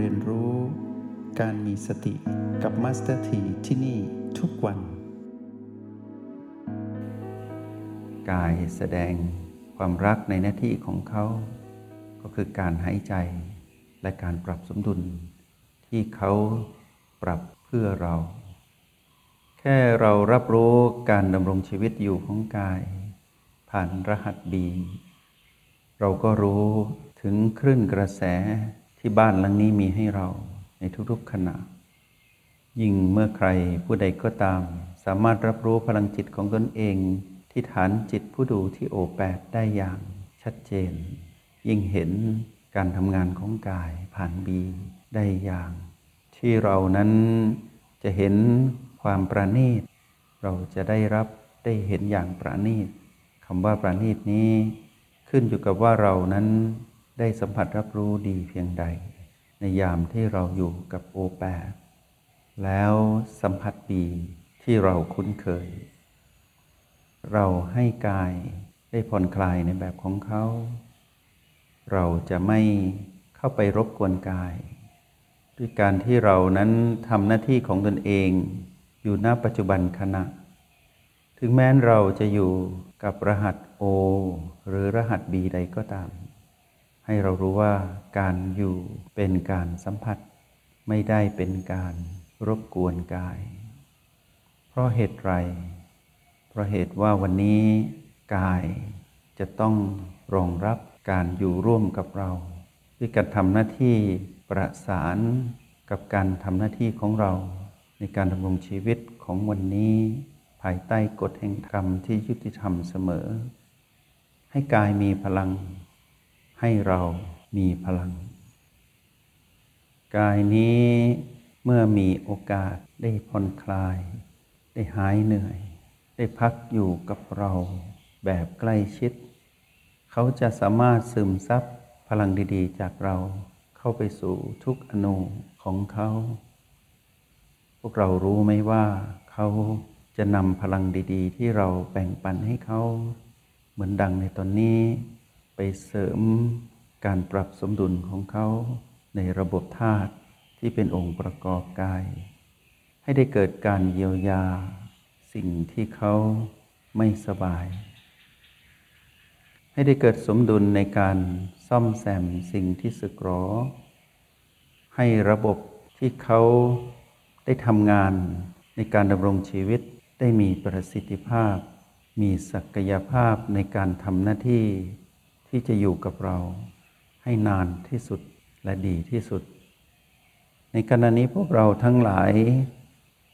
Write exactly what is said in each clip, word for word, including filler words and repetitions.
เรียนรู้การมีสติกับมาสเตอร์ที่ที่นี่ทุกวันกายแสดงความรักในหน้าที่ของเขาก็คือการหายใจและการปรับสมดุลที่เขาปรับเพื่อเราแค่เรารับรู้การดำรงชีวิตอยู่ของกายผ่านรหัส บี เราก็รู้ถึงคลื่นกระแสที่บ้านหลังนี้มีให้เราในทุกๆขณะยิ่งเมื่อใครผู้ใดก็ตามสามารถรับรู้พลังจิตของตนเองที่ฐานจิตผู้ดูที่โอแปดได้อย่างชัดเจนยิ่งเห็นการทำงานของกายผ่าน บี ได้อย่างที่เรานั้นจะเห็นความประณีตเราจะได้รับได้เห็นอย่างประณีตคำว่าประณีตนี้ขึ้นอยู่กับว่าเรานั้นได้สัมผัสรับรู้ดีเพียงใดในยามที่เราอยู่กับโอแปดแล้วสัมผัสดีที่เราคุ้นเคยเราให้กายได้ผ่อนคลายในแบบของเขาเราจะไม่เข้าไปรบกวนกายด้วยการที่เรานั้นทำหน้าที่ของตนเองอยู่ณปัจจุบันขณะถึงแม้เราจะอยู่กับรหัส O หรือรหัส B ใดก็ตามให้เรารู้ว่าการอยู่เป็นการสัมผัสไม่ได้เป็นการรบกวนกายเพราะเหตุไรเพราะเหตุว่าวันนี้กายจะต้องรองรับการอยู่ร่วมกับเราด้วยการทำหน้าที่ประสานกับการทำหน้าที่ของเราในการดำรงชีวิตของวันนี้ภายใต้กฎแห่งกรรมที่ยุติธรรมเสมอให้กายมีพลังให้เรามีพลังกายนี้เมื่อมีโอกาสได้ผ่อนคลายได้หายเหนื่อยได้พักอยู่กับเราแบบใกล้ชิดเขาจะสามารถซึมซับพลังดีๆจากเราเข้าไปสู่ทุกอณูของเขาพวกเรารู้ไหมว่าเขาจะนำพลังดีๆที่เราแบ่งปันให้เขาเหมือนดังในตอนนี้ไปเสริมการปรับสมดุลของเขาในระบบธาตุที่เป็นองค์ประกอบกายให้ได้เกิดการเยียวยาสิ่งที่เขาไม่สบายให้ได้เกิดสมดุลในการซ่อมแซมสิ่งที่สึกหรอให้ระบบที่เขาได้ทำงานในการดำรงชีวิตได้มีประสิทธิภาพมีศักยภาพในการทำหน้าที่ที่จะอยู่กับเราให้นานที่สุดและดีที่สุดในขณะนี้พวกเราทั้งหลาย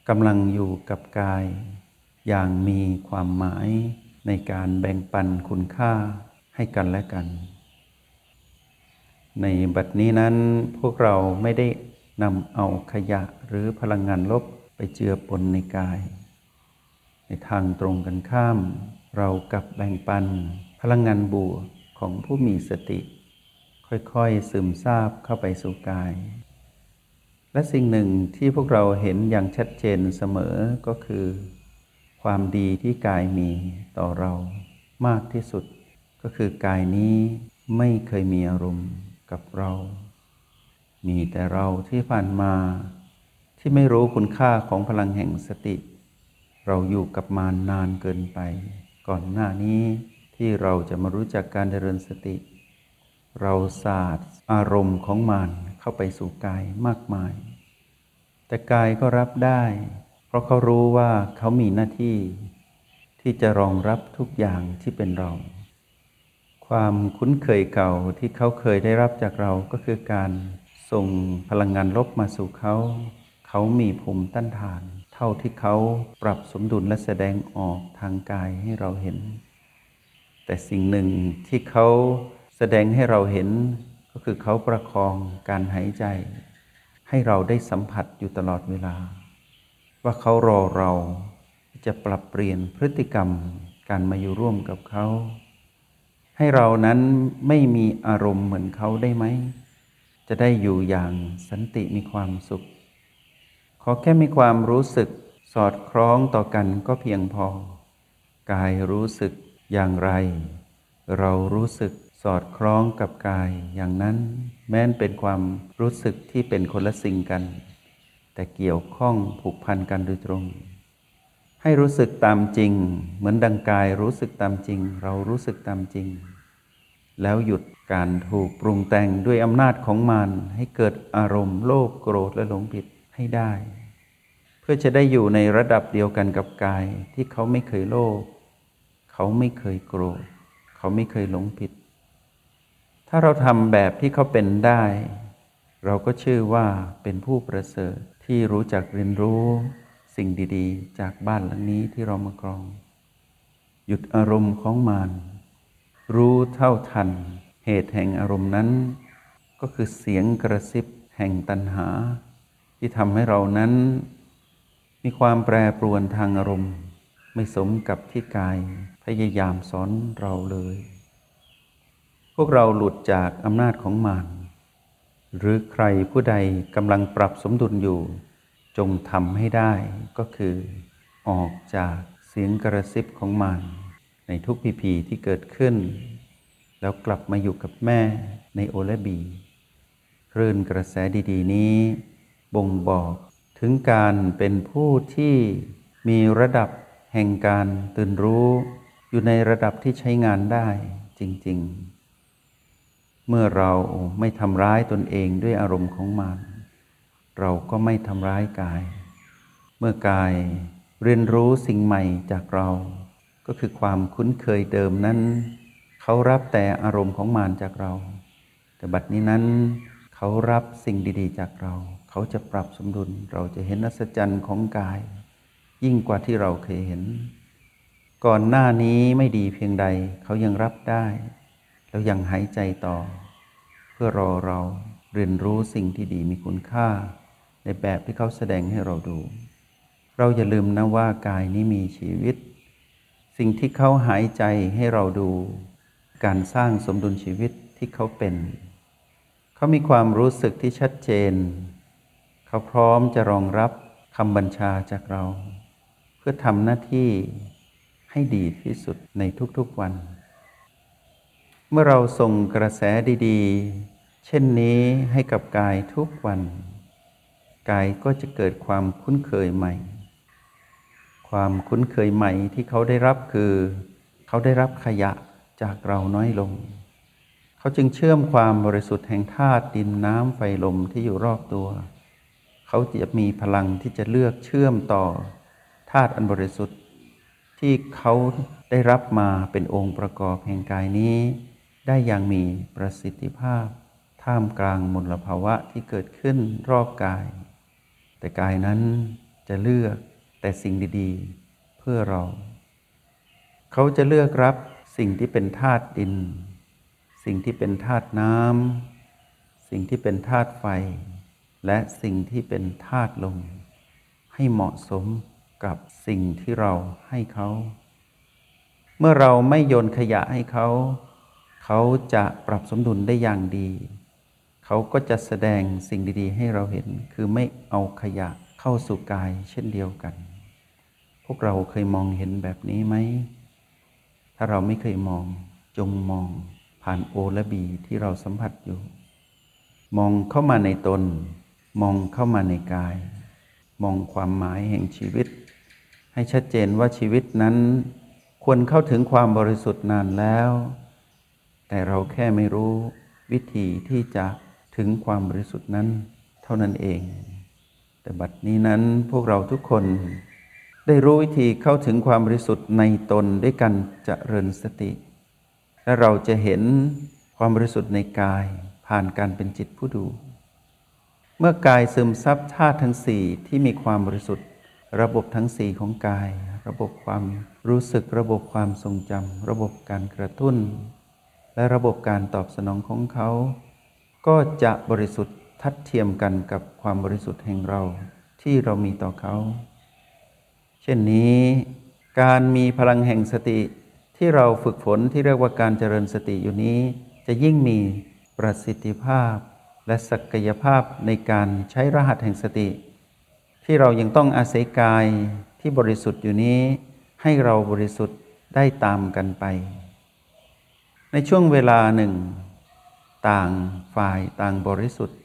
กำลังอยู่กับกายอย่างมีความหมายในการแบ่งปันคุณค่าให้กันและกันในบัดนี้นั้นพวกเราไม่ได้นำเอาขยะหรือพลังงานลบไปเจือปนในกายในทางตรงกันข้ามเรากลับแบ่งปันพลังงานบวกของผู้มีสติค่อยๆซึมซาบเข้าไปสู่กายและสิ่งหนึ่งที่พวกเราเห็นอย่างชัดเจนเสมอก็คือความดีที่กายมีต่อเรามากที่สุดก็คือกายนี้ไม่เคยมีอารมณ์กับเรามีแต่เราที่ผ่านมาที่ไม่รู้คุณค่าของพลังแห่งสติเราอยู่กับมานนานเกินไปก่อนหน้านี้ที่เราจะมารู้จักการเจริญสติเราสาดอารมณ์ของมานเข้าไปสู่กายมากมายแต่กายก็รับได้เพราะเขารู้ว่าเขามีหน้าที่ที่จะรองรับทุกอย่างที่เป็นเราความคุ้นเคยเก่าที่เขาเคยได้รับจากเราก็คือการส่งพลังงานลบมาสู่เขาเขามีภูมิต้านทานเท่าที่เขาปรับสมดุลและแสดงออกทางกายให้เราเห็นแต่สิ่งหนึ่งที่เขาแสดงให้เราเห็นก็คือเขาประคองการหายใจให้เราได้สัมผัสอยู่ตลอดเวลาว่าเขารอเราจะปรับเปลี่ยนพฤติกรรมการมาอยู่ร่วมกับเขาให้เรานั้นไม่มีอารมณ์เหมือนเขาได้ไหมจะได้อยู่อย่างสันติมีความสุขขอแค่มีความรู้สึกสอดคล้องต่อกันก็เพียงพอกายรู้สึกอย่างไรเรารู้สึกส อดคล้องกับกายอย่างนั้นแม้นเป็นความรู้สึกที่เป็นคนละสิ่งกันแต่เกี่ยวข้องผูกพันกันโดยตรงให้รู้สึกตามจริงเหมือนดังกายรู้สึกตามจริงเรารู้สึกตามจริงแล้วหยุดการถูกปรุงแต่งด้วยอำนาจของมันให้เกิดอารมณ์โลภโกรธและหลงผิดให้ได้เพื่อจะได้อยู่ในระดับเดียวกันกับกายที่เขาไม่เคยโลภเขาไม่เคยโกรธเขาไม่เคยหลงผิดถ้าเราทำแบบที่เขาเป็นได้เราก็ชื่อว่าเป็นผู้ประเสริฐที่รู้จักเรียนรู้สิ่งดีๆจากบ้านหลังนี้ที่เรามาครองหยุดอารมณ์ของมันรู้เท่าทันเหตุแห่งอารมณ์นั้นก็คือเสียงกระซิบแห่งตัณหาที่ทำให้เรานั้นมีความแปรปรวนทางอารมณ์ไม่สมกับที่กายพยายามสอนเราเลยพวกเราหลุดจากอำนาจของมารหรือใครผู้ใดกำลังปรับสมดุลอยู่จงทำให้ได้ก็คือออกจากเสียงกระซิบของมารในทุกพีพีที่เกิดขึ้นแล้วกลับมาอยู่กับแม่ในโอและบีคลื่นกระแสดีๆนี้บ่งบอกถึงการเป็นผู้ที่มีระดับแห่งการตื่นรู้อยู่ในระดับที่ใช้งานได้จริงๆเมื่อเราไม่ทำร้ายตนเองด้วยอารมณ์ของมันเราก็ไม่ทำร้ายกายเมื่อกายเรียนรู้สิ่งใหม่จากเราก็คือความคุ้นเคยเดิมนั้นเขารับแต่อารมณ์ของมารจากเราแต่บัดนี้นั้นเขารับสิ่งดีๆจากเราเขาจะปรับสมดุลเราจะเห็นอัศจรรย์ของกายยิ่งกว่าที่เราเคยเห็นก่อนหน้านี้ไม่ดีเพียงใดเขายังรับได้แล้วยังหายใจต่อเพื่อรอเราเรียนรู้สิ่งที่ดีมีคุณค่าในแบบที่เขาแสดงให้เราดูเราอย่าลืมนะว่ากายนี้มีชีวิตสิ่งที่เขาหายใจให้เราดูการสร้างสมดุลชีวิตที่เขาเป็นเขามีความรู้สึกที่ชัดเจนเขาพร้อมจะรองรับคำบัญชาจากเราเพื่อทำหน้าที่ให้ดีที่สุดในทุกๆวันเมื่อเราส่งกระแสดีๆเช่นนี้ให้กับกายทุกวันกายก็จะเกิดความคุ้นเคยใหม่ความคุ้นเคยใหม่ที่เขาได้รับคือเขาได้รับขยะจากเราน้อยลงเขาจึงเชื่อมความบริสุทธิ์แห่งธาตุดินน้ำไฟลมที่อยู่รอบตัวเขาจะมีพลังที่จะเลือกเชื่อมต่อธาตุอันบริสุทธิ์ที่เขาได้รับมาเป็นองค์ประกอบแห่งกายนี้ได้อย่างมีประสิทธิภาพท่ามกลางมลภาวะที่เกิดขึ้นรอบกายแต่กายนั้นจะเลือกแต่สิ่งดีๆเพื่อเราเขาจะเลือกรับสิ่งที่เป็นธาตุดินสิ่งที่เป็นธาตุน้ำสิ่งที่เป็นธาตุไฟและสิ่งที่เป็นธาตุลมให้เหมาะสมกับสิ่งที่เราให้เขาเมื่อเราไม่โยนขยะให้เขาเขาจะปรับสมดุลได้อย่างดีเขาก็จะแสดงสิ่งดีๆให้เราเห็นคือไม่เอาขยะเข้าสู่กายเช่นเดียวกันพวกเราเคยมองเห็นแบบนี้ไหมถ้าเราไม่เคยมองจงมองผ่านโอและบีที่เราสัมผัสอยู่มองเข้ามาในตนมองเข้ามาในกายมองความหมายแห่งชีวิตให้ชัดเจนว่าชีวิตนั้นควรเข้าถึงความบริสุทธิ์นานแล้วแต่เราแค่ไม่รู้วิธีที่จะถึงความบริสุทธิ์นั้นเท่านั้นเองแต่บัดนี้นั้นพวกเราทุกคนได้รู้วิธีเข้าถึงความบริสุทธิ์ในตนด้วยการเจริญสติและเราจะเห็นความบริสุทธิ์ในกายผ่านการเป็นจิตผู้ดูเมื่อกายซึมซับธาตุทั้งสี่ที่มีความบริสุทธิ์ระบบทั้งสี่ของกายระบบความรู้สึกระบบความทรงจำระบบการกระตุ้นและระบบการตอบสนองของเขาก็จะบริสุทธิ์ทัดเทียมกันกับความบริสุทธิ์แห่งเราที่เรามีต่อเขาเช่นนี้การมีพลังแห่งสติที่เราฝึกฝนที่เรียกว่าการเจริญสติอยู่นี้จะยิ่งมีประสิทธิภาพและศักยภาพในการใช้รหัสแห่งสติที่เรายังต้องอาศัยกายที่บริสุทธิ์อยู่นี้ให้เราบริสุทธิ์ได้ตามกันไป ในช่วงเวลาหนึ่งต่างฝ่ายต่างบริสุทธิ์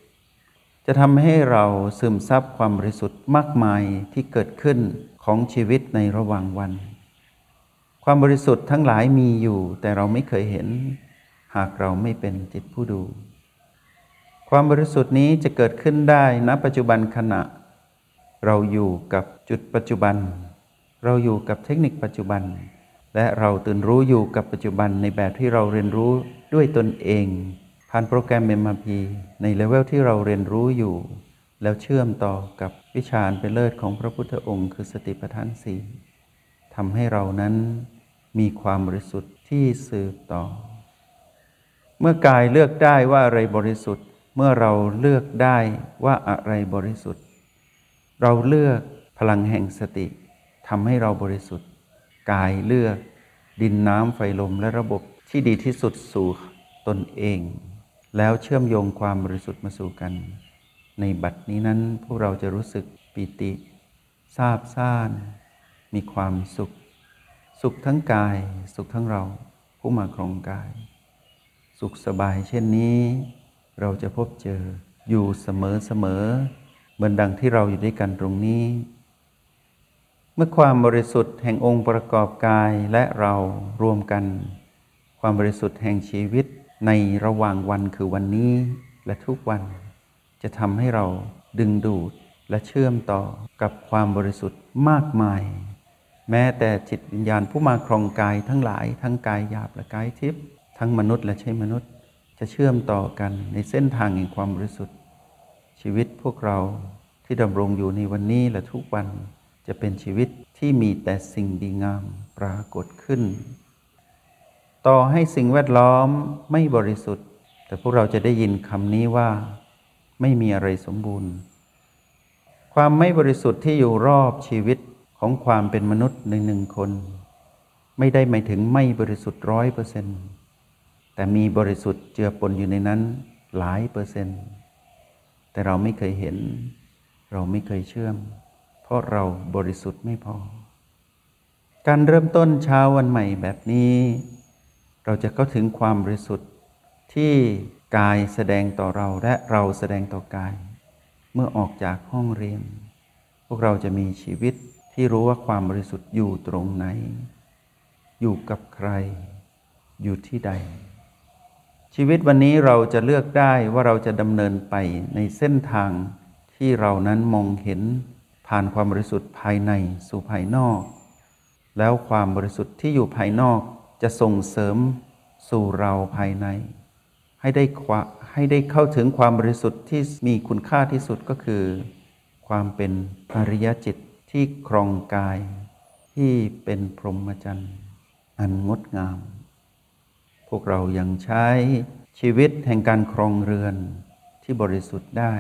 จะทำให้เราซึมซับความบริสุทธิ์มากมายที่เกิดขึ้นของชีวิตในระหว่างวันความบริสุทธิ์ทั้งหลายมีอยู่แต่เราไม่เคยเห็นหากเราไม่เป็นจิตผู้ดูความบริสุทธิ์นี้จะเกิดขึ้นได้ณปัจจุบันขณะเราอยู่กับจุดปัจจุบันเราอยู่กับเทคนิคปัจจุบันและเราตื่นรู้อยู่กับปัจจุบันในแบบที่เราเรียนรู้ด้วยตนเองผ่านโปรแกรม เอ็ม อาร์ พี ในเลเวลที่เราเรียนรู้อยู่แล้วเชื่อมต่อกับวิชาอันเป็นเลิศของพระพุทธองค์คือสติปัฏฐานสี่ทำให้เรานั้นมีความบริสุทธิ์ที่สืบต่อเมื่อกายเลือกได้ว่าอะไรบริสุทธิ์เมื่อเราเลือกได้ว่าอะไรบริสุทธิ์เราเลือกพลังแห่งสติทำให้เราบริสุทธิ์กายเลือกดินน้ำไฟลมและระบบที่ดีที่สุดสู่ตนเองแล้วเชื่อมโยงความบริสุทธิ์มาสู่กันในบัดนี้นั้นพวกเราจะรู้สึกปิติซาบซ่านมีความสุขสุขทั้งกายสุขทั้งเราผู้มาครองกายสุขสบายเช่นนี้เราจะพบเจออยู่เสมอเสมอเหมือนดังที่เราอยู่ด้วยกันตรงนี้เมื่อความบริสุทธิ์แห่งองค์ประกอบกายและเรารวมกันความบริสุทธิ์แห่งชีวิตในระหว่างวันคือวันนี้และทุกวันจะทำให้เราดึงดูดและเชื่อมต่อกับความบริสุทธิ์มากมายแม้แต่จิตวิญญาณผู้มาครองกายทั้งหลายทั้งกายหยาบและกายทิพย์ทั้งมนุษย์และใช่มนุษย์จะเชื่อมต่อกันในเส้นทางแห่งความบริสุทธิ์ชีวิตพวกเราที่ดำรงอยู่ในวันนี้และทุกวันจะเป็นชีวิตที่มีแต่สิ่งดีงามปรากฏขึ้นต่อให้สิ่งแวดล้อมไม่บริสุทธิ์แต่พวกเราจะได้ยินคำนี้ว่าไม่มีอะไรสมบูรณ์ความไม่บริสุทธิ์ที่อยู่รอบชีวิตของความเป็นมนุษย์หนึ่งๆคนไม่ได้หมายถึงไม่บริสุทธิ์ ร้อยเปอร์เซ็นต์ แต่มีบริสุทธิ์เจือปนอยู่ในนั้นหลายเปอร์เซ็นต์แต่เราไม่เคยเห็นเราไม่เคยเชื่อมเพราะเราบริสุทธิ์ไม่พอการเริ่มต้นเช้าวันใหม่แบบนี้เราจะเข้าถึงความบริสุทธิ์ที่กายแสดงต่อเราและเราแสดงต่อกายเมื่อออกจากห้องเรียนพวกเราจะมีชีวิตที่รู้ว่าความบริสุทธิ์อยู่ตรงไหนอยู่กับใครอยู่ที่ใดชีวิตวันนี้เราจะเลือกได้ว่าเราจะดำเนินไปในเส้นทางที่เรานั้นมองเห็นผ่านความบริสุทธิ์ภายในสู่ภายนอกแล้วความบริสุทธิ์ที่อยู่ภายนอกจะส่งเสริมสู่เราภายในให้ได้ให้ได้เข้าถึงความบริสุทธิ์ที่มีคุณค่าที่สุดก็คือความเป็นอริยจิตที่ครองกายที่เป็นพรหมจรรย์อันงดงามพวกเรายังใช้ชีวิตแห่งการครองเรือนที่บริสุทธิ์ได้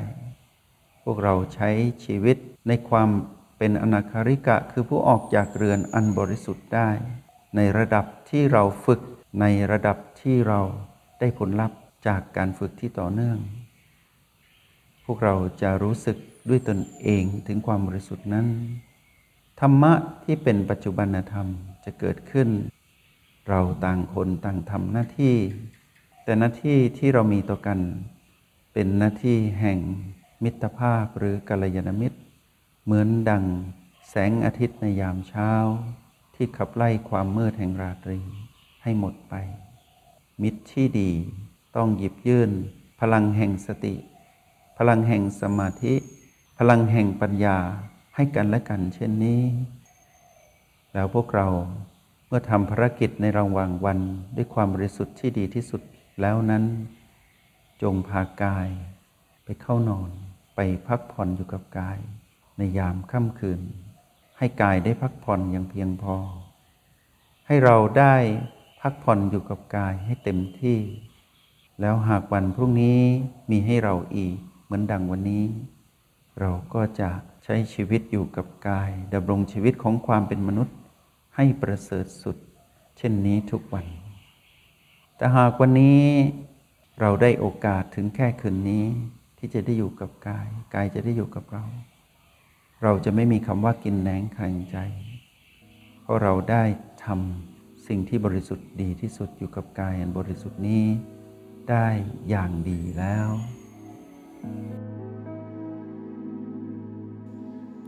พวกเราใช้ชีวิตในความเป็นอนาคาริกะคือผู้ออกจากเรือนอันบริสุทธิ์ได้ในระดับที่เราฝึกในระดับที่เราได้ผลลัพธ์จากการฝึกที่ต่อเนื่องพวกเราจะรู้สึกด้วยตนเองถึงความบริสุทธิ์นั้นธรรมะที่เป็นปัจจุบันธรรมจะเกิดขึ้นเราต่างคนต่างทำหน้าที่แต่หน้าที่ที่เรามีต่อกันเป็นหน้าที่แห่งมิตรภาพหรือกัลยาณมิตรเหมือนดังแสงอาทิตย์ในยามเช้าที่ขับไล่ความมืดแห่งราตรีให้หมดไปมิตรที่ดีต้องหยิบยื่นพลังแห่งสติพลังแห่งสมาธิพลังแห่งปัญญาให้กันและกันเช่นนี้แล้วพวกเราเมื่อทำภารกิจในระหว่างวันด้วยความบริสุทธิ์ที่ดีที่สุดแล้วนั้นจงพากายไปเข้านอนไปพักผ่อนอยู่กับกายในยามค่ำคืนให้กายได้พักผ่อนอย่างเพียงพอให้เราได้พักผ่อนอยู่กับกายให้เต็มที่แล้วหากวันพรุ่งนี้มีให้เราอีกเหมือนดังวันนี้เราก็จะใช้ชีวิตอยู่กับกายดำรงชีวิตของความเป็นมนุษย์ให้ประเสริฐสุดเช่นนี้ทุกวันแต่หากวันนี้เราได้โอกาสถึงแค่คืนนี้ที่จะได้อยู่กับกายกายจะได้อยู่กับเราเราจะไม่มีคำว่ากินแหนงแข่งใจเพราะเราได้ทำ สิ่งที่บริสุทธิ์ดีที่สุดอยู่กับกายอันบริสุทธิ์นี้ได้อย่างดีแล้ว